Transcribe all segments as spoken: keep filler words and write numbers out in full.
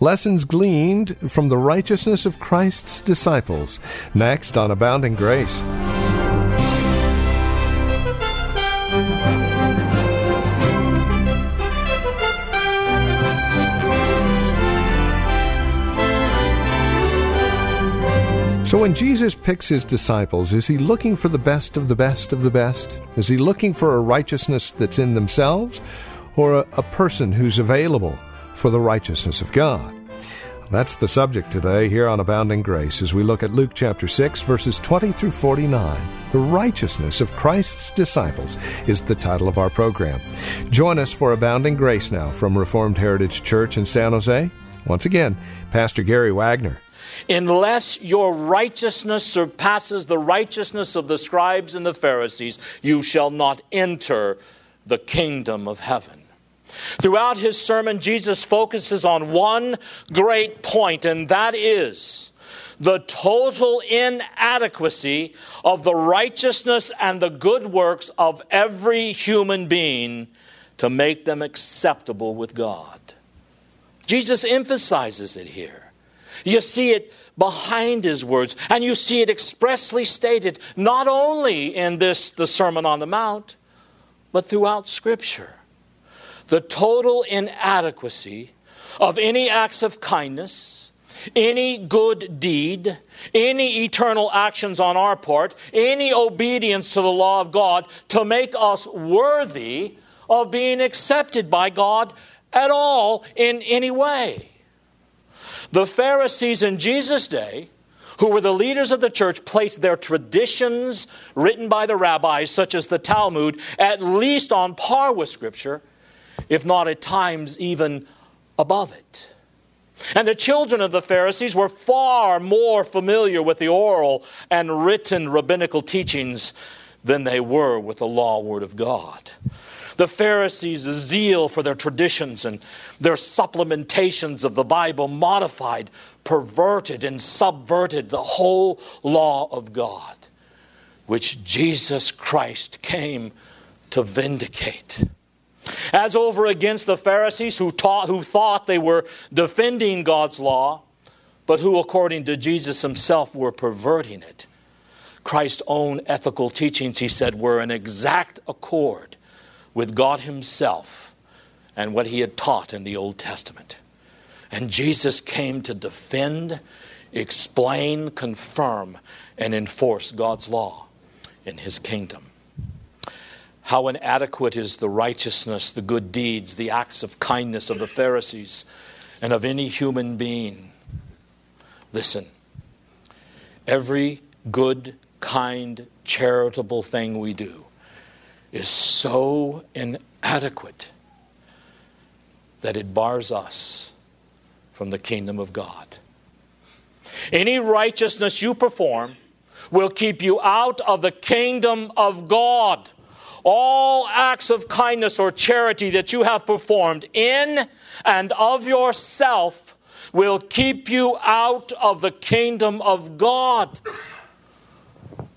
Lessons gleaned from the righteousness of Christ's disciples. Next on Abounding Grace. So when Jesus picks his disciples, is he looking for the best of the best of the best? Is he looking for a righteousness that's in themselves, or a, a person who's available for the righteousness of God? That's the subject today here on Abounding Grace as we look at Luke chapter six, verses twenty through forty-nine. The righteousness of Christ's disciples is the title of our program. Join us for Abounding Grace now from Reformed Heritage Church in San Jose. Once again, Pastor Gary Wagner. Unless your righteousness surpasses the righteousness of the scribes and the Pharisees, you shall not enter the kingdom of heaven. Throughout his sermon, Jesus focuses on one great point, and that is the total inadequacy of the righteousness and the good works of every human being to make them acceptable with God. Jesus emphasizes it here. You see it behind his words, and you see it expressly stated not only in this, the Sermon on the Mount, but throughout Scripture. The total inadequacy of any acts of kindness, any good deed, any eternal actions on our part, any obedience to the law of God to make us worthy of being accepted by God at all in any way. The Pharisees in Jesus' day, who were the leaders of the church, placed their traditions written by the rabbis, such as the Talmud, at least on par with Scripture, if not at times even above it. And the children of the Pharisees were far more familiar with the oral and written rabbinical teachings than they were with the law word of God. The Pharisees' zeal for their traditions and their supplementations of the Bible modified, perverted, and subverted the whole law of God, which Jesus Christ came to vindicate. As over against the Pharisees who taught, who thought they were defending God's law, but who, according to Jesus himself, were perverting it, Christ's own ethical teachings, he said, were in exact accord with God himself and what he had taught in the Old Testament. And Jesus came to defend, explain, confirm, and enforce God's law in his kingdom. How inadequate is the righteousness, the good deeds, the acts of kindness of the Pharisees and of any human being. Listen, every good, kind, charitable thing we do is so inadequate that it bars us from the kingdom of God. Any righteousness you perform will keep you out of the kingdom of God. All acts of kindness or charity that you have performed in and of yourself will keep you out of the kingdom of God.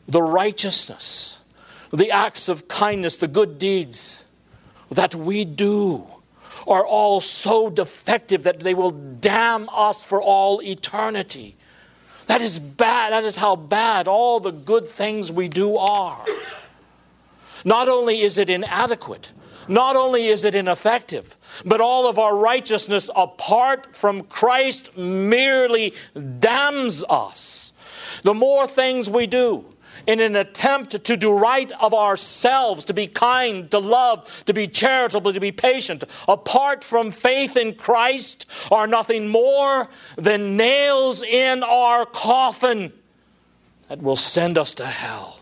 The righteousness, the acts of kindness, the good deeds that we do are all so defective that they will damn us for all eternity. That is bad. That is how bad all the good things we do are. Not only is it inadequate, not only is it ineffective, but all of our righteousness apart from Christ merely damns us. The more things we do, in an attempt to do right of ourselves, to be kind, to love, to be charitable, to be patient, apart from faith in Christ, are nothing more than nails in our coffin that will send us to hell.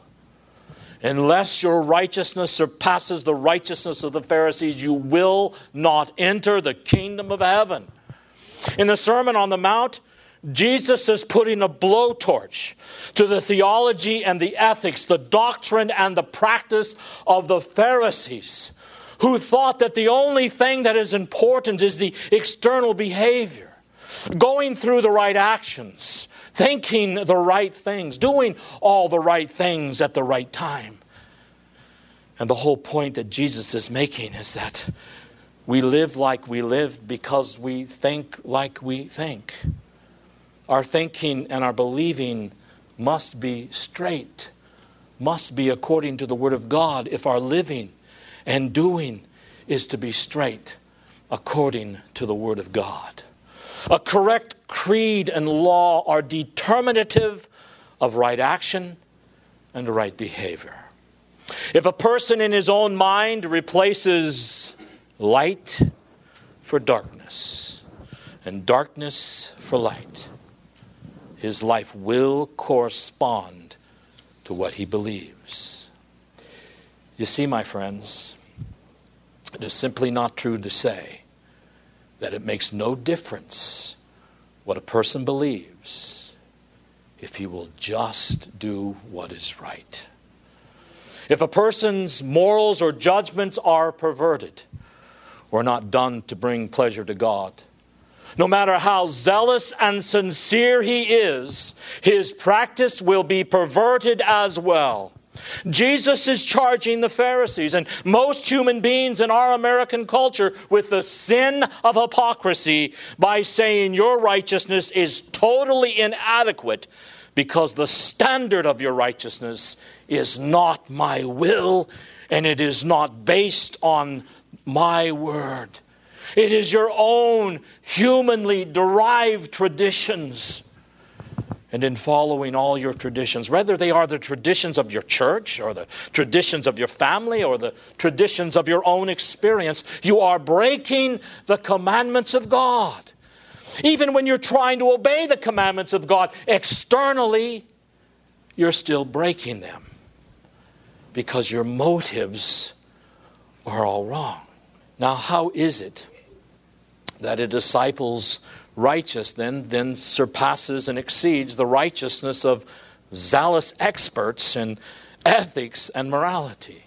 Unless your righteousness surpasses the righteousness of the Pharisees, you will not enter the kingdom of heaven. In the Sermon on the Mount, Jesus is putting a blowtorch to the theology and the ethics, the doctrine and the practice of the Pharisees, who thought that the only thing that is important is the external behavior, going through the right actions, thinking the right things, doing all the right things at the right time. And the whole point that Jesus is making is that we live like we live because we think like we think. Our thinking and our believing must be straight, must be according to the Word of God if our living and doing is to be straight according to the Word of God. A correct creed and law are determinative of right action and right behavior. If a person in his own mind replaces light for darkness and darkness for light, his life will correspond to what he believes. You see, my friends, it is simply not true to say that it makes no difference what a person believes if he will just do what is right. If a person's morals or judgments are perverted or not done to bring pleasure to God, no matter how zealous and sincere he is, his practice will be perverted as well. Jesus is charging the Pharisees and most human beings in our American culture with the sin of hypocrisy by saying your righteousness is totally inadequate because the standard of your righteousness is not my will and it is not based on my word. It is your own humanly derived traditions. And in following all your traditions, whether they are the traditions of your church or the traditions of your family or the traditions of your own experience, you are breaking the commandments of God. Even when you're trying to obey the commandments of God externally, you're still breaking them because your motives are all wrong. Now, how is it that a disciple's righteous then, then surpasses and exceeds the righteousness of zealous experts in ethics and morality?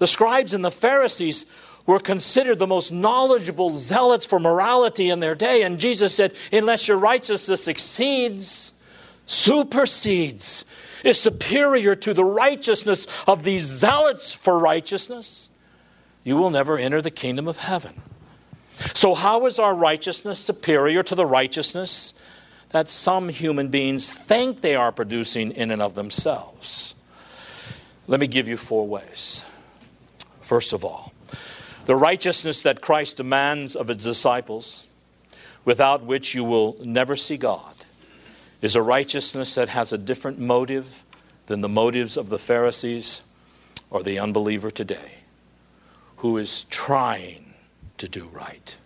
The scribes and the Pharisees were considered the most knowledgeable zealots for morality in their day. And Jesus said, unless your righteousness exceeds, supersedes, is superior to the righteousness of these zealots for righteousness, you will never enter the kingdom of heaven. So how is our righteousness superior to the righteousness that some human beings think they are producing in and of themselves? Let me give you four ways. First of all, the righteousness that Christ demands of his disciples, without which you will never see God, is a righteousness that has a different motive than the motives of the Pharisees or the unbeliever today, who is trying to do right.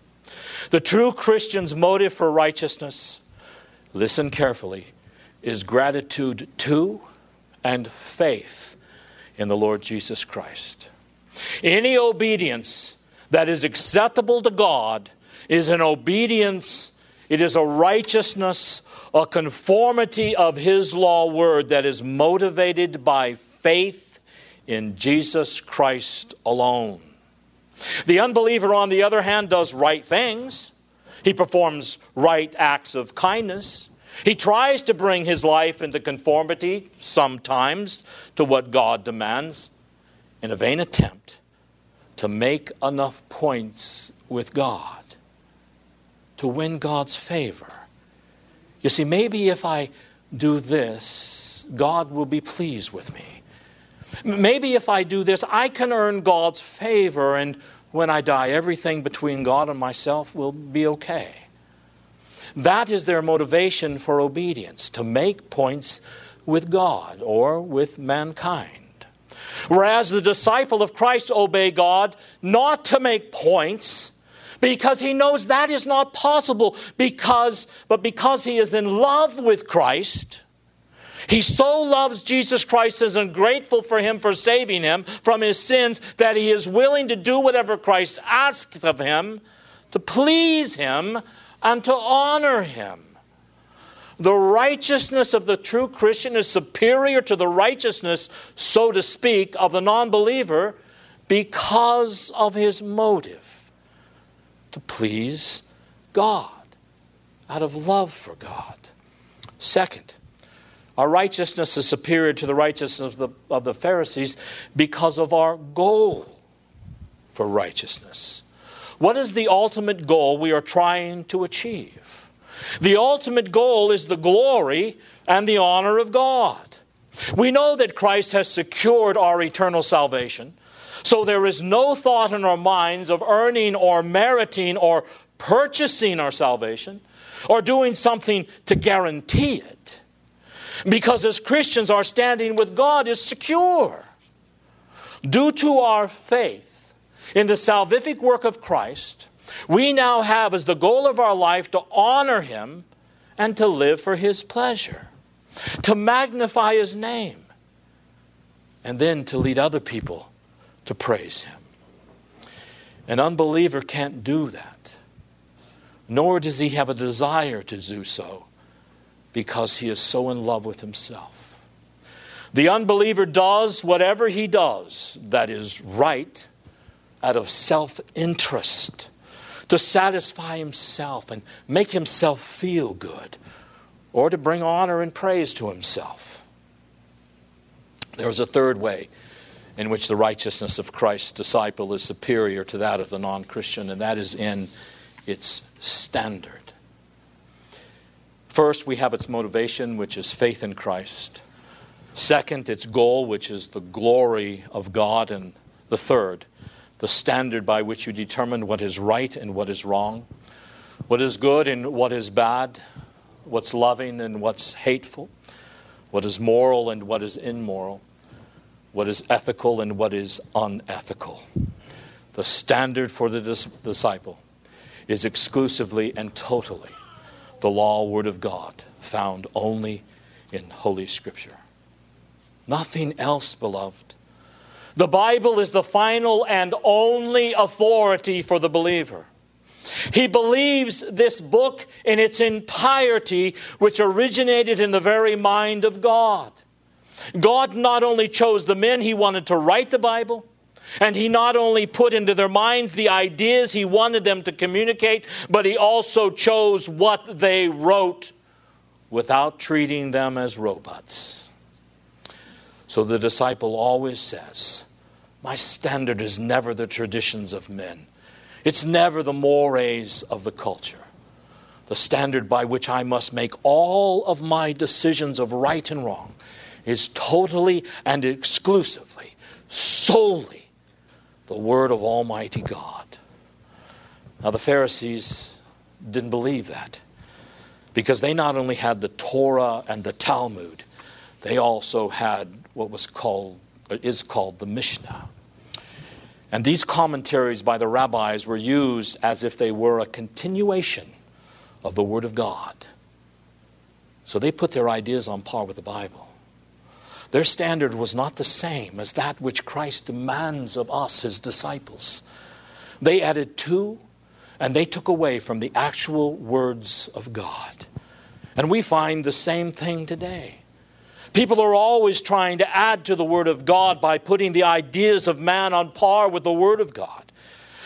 The true Christian's motive for righteousness, listen carefully, is gratitude to and faith in the Lord Jesus Christ. Any obedience that is acceptable to God is an obedience, it is a righteousness, a conformity of His law word that is motivated by faith in Jesus Christ alone. The unbeliever, on the other hand, does right things. He performs right acts of kindness. He tries to bring his life into conformity, sometimes, to what God demands, in a vain attempt to make enough points with God to win God's favor. You see, maybe if I do this, God will be pleased with me. Maybe if I do this, I can earn God's favor, and when I die, everything between God and myself will be okay. That is their motivation for obedience, to make points with God or with mankind. Whereas the disciple of Christ obey God not to make points, because he knows that is not possible, because, but because he is in love with Christ. He so loves Jesus Christ and is grateful for Him for saving him from his sins that he is willing to do whatever Christ asks of him to please Him and to honor him. The righteousness of the true Christian is superior to the righteousness, so to speak, of the non-believer because of his motive to please God, out of love for God. Second, our righteousness is superior to the righteousness of the, of the Pharisees because of our goal for righteousness. What is the ultimate goal we are trying to achieve? The ultimate goal is the glory and the honor of God. We know that Christ has secured our eternal salvation, so there is no thought in our minds of earning or meriting or purchasing our salvation or doing something to guarantee it, because as Christians, our standing with God is secure. Due to our faith in the salvific work of Christ, we now have as the goal of our life to honor him and to live for his pleasure, to magnify his name, and then to lead other people to praise him. An unbeliever can't do that, nor does he have a desire to do so, because he is so in love with himself. The unbeliever does whatever he does that is right out of self-interest, to satisfy himself and make himself feel good, or to bring honor and praise to himself. There is a third way in which the righteousness of Christ's disciple is superior to that of the non-Christian, and that is in its standard. First, we have its motivation, which is faith in Christ. Second, its goal, which is the glory of God. And the third, the standard by which you determine what is right and what is wrong, what is good and what is bad, what's loving and what's hateful, what is moral and what is immoral, what is ethical and what is unethical. The standard for the dis- disciple is exclusively and totally the law, word of God, found only in Holy Scripture. Nothing else, beloved. The Bible is the final and only authority for the believer. He believes this book in its entirety, which originated in the very mind of God. God not only chose the men he wanted to write the Bible, and he not only put into their minds the ideas he wanted them to communicate, but he also chose what they wrote without treating them as robots. So the disciple always says, my standard is never the traditions of men. It's never the mores of the culture. The standard by which I must make all of my decisions of right and wrong is totally and exclusively, solely, the word of Almighty God. Now the Pharisees didn't believe that, because they not only had the Torah and the Talmud, they also had what was called, or is called, the Mishnah. And these commentaries by the rabbis were used as if they were a continuation of the Word of God. So they put their ideas on par with the Bible. Their standard was not the same as that which Christ demands of us, his disciples. They added to and they took away from the actual words of God. And we find the same thing today. People are always trying to add to the Word of God by putting the ideas of man on par with the Word of God.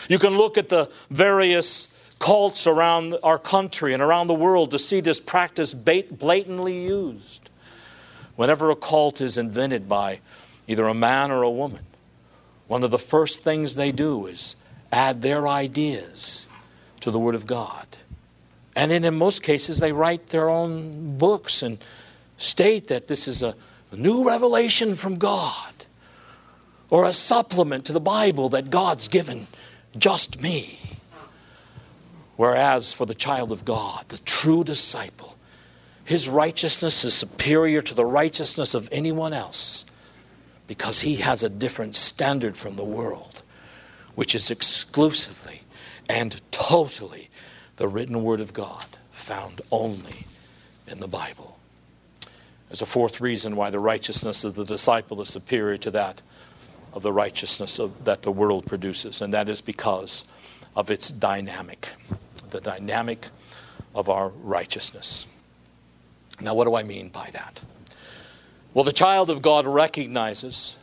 You can look at the various cults around our country and around the world to see this practice blatantly used. Whenever a cult is invented by either a man or a woman, one of the first things they do is add their ideas to the Word of God. And in, in most cases, they write their own books and state that this is a new revelation from God, or a supplement to the Bible that God's given just me. Whereas for the child of God, the true disciple, his righteousness is superior to the righteousness of anyone else, because he has a different standard from the world, which is exclusively and totally the written Word of God, found only in the Bible. There's a fourth reason why the righteousness of the disciple is superior to that of the righteousness of, that the world produces, and that is because of its dynamic, the dynamic of our righteousness. Now, what do I mean by that? Well, the child of God recognizes,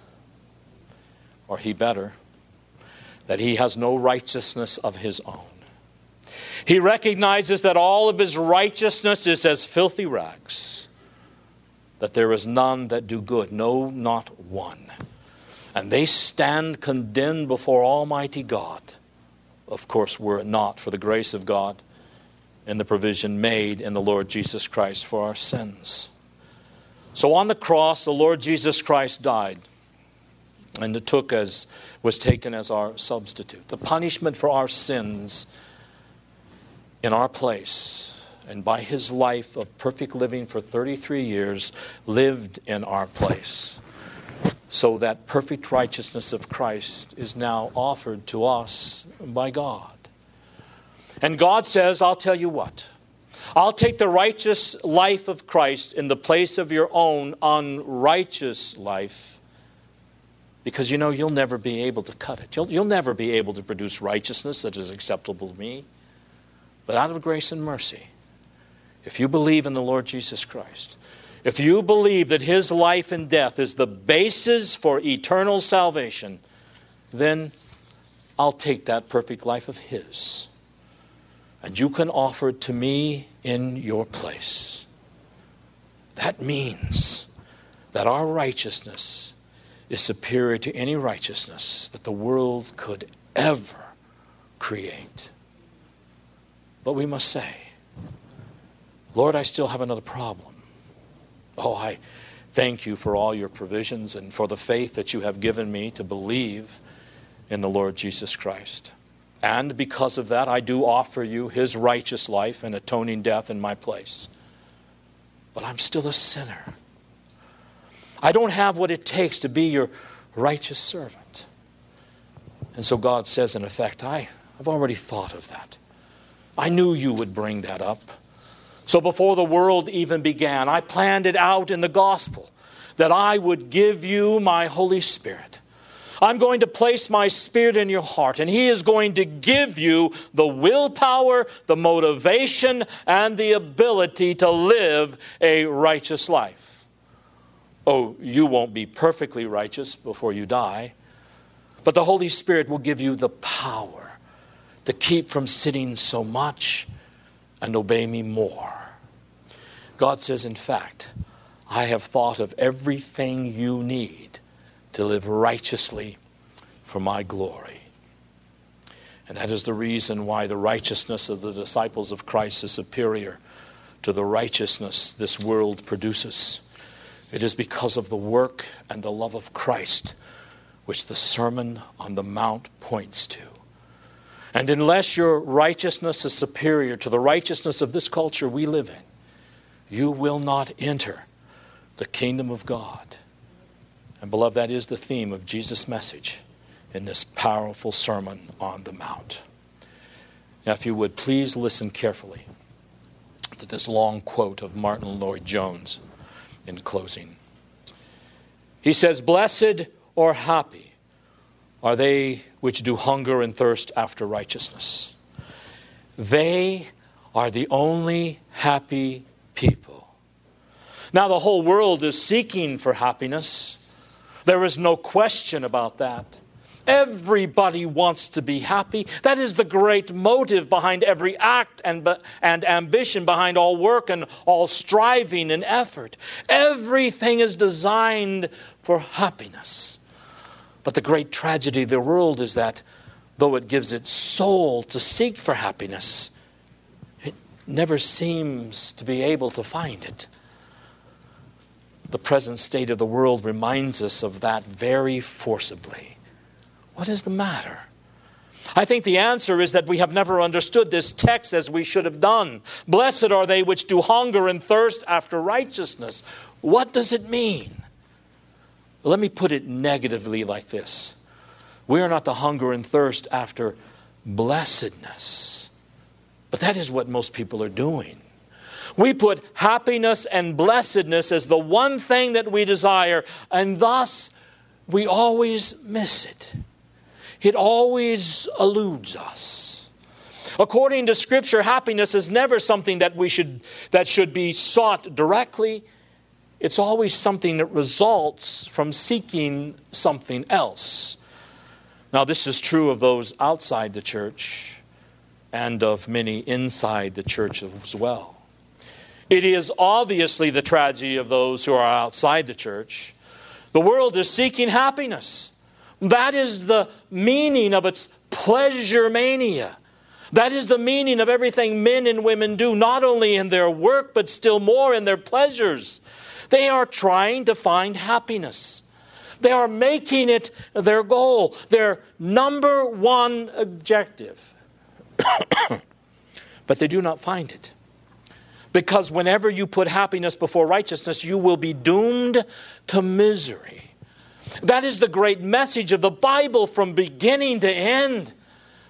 or he better, that he has no righteousness of his own. He recognizes that all of his righteousness is as filthy rags, that there is none that do good, no, not one. And they stand condemned before Almighty God. Of course, were it not for the grace of God and the provision made in the Lord Jesus Christ for our sins. So on the cross, the Lord Jesus Christ died, and it took as was taken as our substitute. The punishment for our sins in our place, and by his life of perfect living for thirty-three years, lived in our place. So that perfect righteousness of Christ is now offered to us by God. And God says, I'll tell you what. I'll take the righteous life of Christ in the place of your own unrighteous life, because you know you'll never be able to cut it. You'll, you'll never be able to produce righteousness that is acceptable to me. But out of grace and mercy, if you believe in the Lord Jesus Christ, if you believe that his life and death is the basis for eternal salvation, then I'll take that perfect life of his. And you can offer it to me in your place. That means that our righteousness is superior to any righteousness that the world could ever create. But we must say, Lord, I still have another problem. Oh, I thank you for all your provisions and for the faith that you have given me to believe in the Lord Jesus Christ. And because of that, I do offer you his righteous life and atoning death in my place. But I'm still a sinner. I don't have what it takes to be your righteous servant. And so God says, in effect, I, I've already thought of that. I knew you would bring that up. So before the world even began, I planned it out in the gospel that I would give you my Holy Spirit. I'm going to place my Spirit in your heart, and he is going to give you the willpower, the motivation, and the ability to live a righteous life. Oh, you won't be perfectly righteous before you die, but the Holy Spirit will give you the power to keep from sinning so much and obey me more. God says, in fact, I have thought of everything you need to live righteously for my glory. And that is the reason why the righteousness of the disciples of Christ is superior to the righteousness this world produces. It is because of the work and the love of Christ which the Sermon on the Mount points to. And unless your righteousness is superior to the righteousness of this culture we live in, you will not enter the kingdom of God. And beloved, that is the theme of Jesus' message in this powerful Sermon on the Mount. Now, if you would, please listen carefully to this long quote of Martin Lloyd-Jones in closing. He says, "Blessed or happy are they which do hunger and thirst after righteousness. They are the only happy people. Now the whole world is seeking for happiness. There is no question about that. Everybody wants to be happy. That is the great motive behind every act and, and ambition, behind all work and all striving and effort. Everything is designed for happiness. But the great tragedy of the world is that, though it gives its soul to seek for happiness, it never seems to be able to find it. The present state of the world reminds us of that very forcibly. What is the matter? I think the answer is that we have never understood this text as we should have done. Blessed are they which do hunger and thirst after righteousness. What does it mean? Let me put it negatively like this. We are not to hunger and thirst after blessedness. But that is what most people are doing. We put happiness and blessedness as the one thing that we desire, and thus we always miss it. It always eludes us. According to Scripture, happiness is never something that we should that should be sought directly. It's always something that results from seeking something else. Now, this is true of those outside the church and of many inside the church as well. It is obviously the tragedy of those who are outside the church. The world is seeking happiness. That is the meaning of its pleasure mania. That is the meaning of everything men and women do, not only in their work, but still more in their pleasures. They are trying to find happiness. They are making it their goal, their number one objective. But they do not find it. Because whenever you put happiness before righteousness, you will be doomed to misery. That is the great message of the Bible from beginning to end.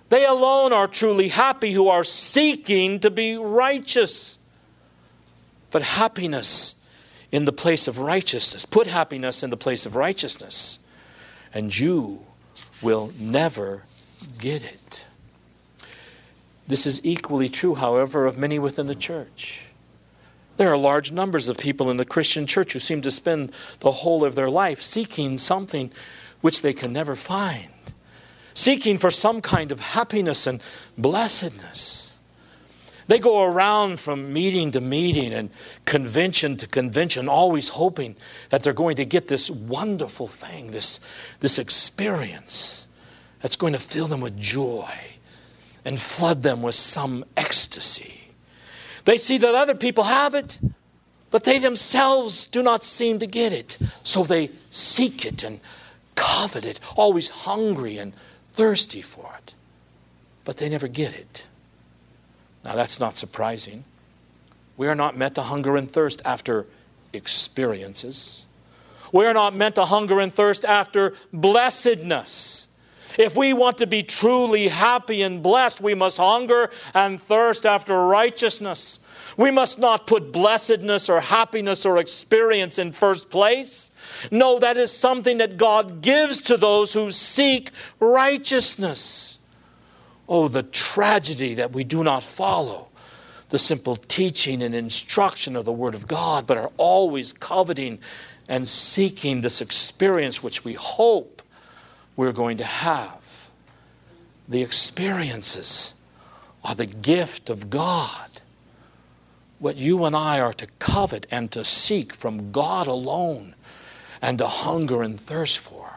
They alone are truly happy who are seeking to be righteous. But happiness in the place of righteousness, put happiness in the place of righteousness, and you will never get it. This is equally true, however, of many within the church. There are large numbers of people in the Christian church who seem to spend the whole of their life seeking something which they can never find, seeking for some kind of happiness and blessedness. They go around from meeting to meeting and convention to convention, always hoping that they're going to get this wonderful thing, this, this experience that's going to fill them with joy and flood them with some ecstasy. They see that other people have it, but they themselves do not seem to get it. So they seek it and covet it, always hungry and thirsty for it. But they never get it. Now that's not surprising. We are not meant to hunger and thirst after experiences. We are not meant to hunger and thirst after blessedness. If we want to be truly happy and blessed, we must hunger and thirst after righteousness. We must not put blessedness or happiness or experience in first place. No, that is something that God gives to those who seek righteousness. Oh, the tragedy that we do not follow the simple teaching and instruction of the Word of God, but are always coveting and seeking this experience which we hope we're going to have. The experiences are the gift of God. What you and I are to covet and to seek from God alone and to hunger and thirst for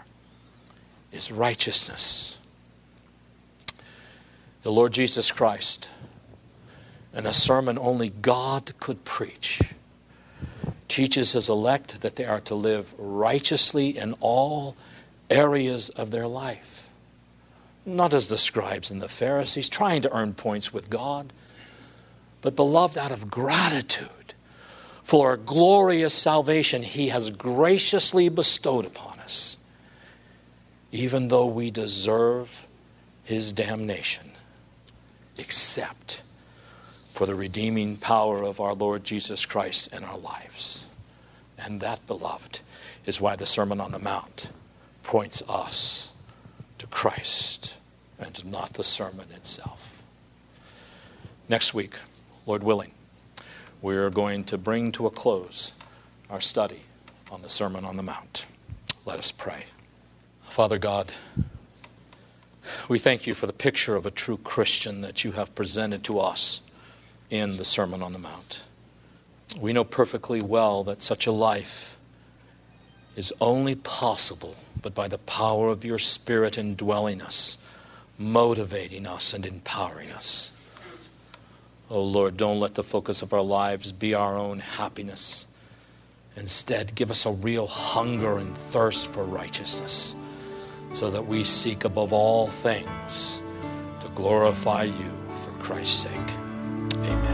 is righteousness. The Lord Jesus Christ, in a sermon only God could preach, teaches His elect that they are to live righteously in all areas of their life. Not as the scribes and the Pharisees, trying to earn points with God, but beloved, out of gratitude for a glorious salvation He has graciously bestowed upon us, even though we deserve His damnation, except for the redeeming power of our Lord Jesus Christ in our lives. And that, beloved, is why the Sermon on the Mount points us to Christ and not the sermon itself. Next week, Lord willing, we are going to bring to a close our study on the Sermon on the Mount. Let us pray. Father God, we thank You for the picture of a true Christian that You have presented to us in the Sermon on the Mount. We know perfectly well that such a life is only possible but by the power of Your Spirit indwelling us, motivating us, and empowering us. Oh Lord, don't let the focus of our lives be our own happiness. Instead, give us a real hunger and thirst for righteousness, so that we seek above all things to glorify You for Christ's sake. Amen.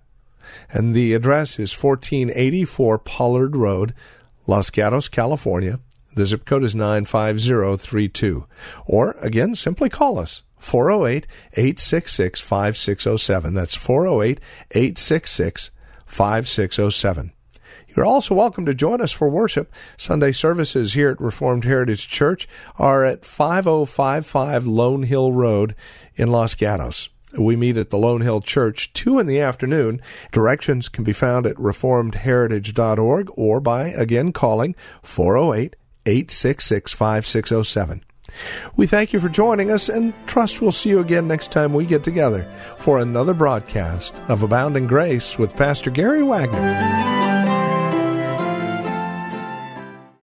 And the address is fourteen eighty-four Pollard Road, Los Gatos, California. The zip code is nine five oh three two. Or, again, simply call us, four oh eight, eight six six, five six oh seven. That's four oh eight, eight six six, five six oh seven. You're also welcome to join us for worship. Sunday services here at Reformed Heritage Church are at five oh five five Lone Hill Road in Los Gatos. We meet at the Lone Hill Church, two in the afternoon. Directions can be found at reformed heritage dot org or by, again, calling four oh eight, eight six six, five six oh seven. We thank you for joining us and trust we'll see you again next time we get together for another broadcast of Abounding Grace with Pastor Gary Wagner.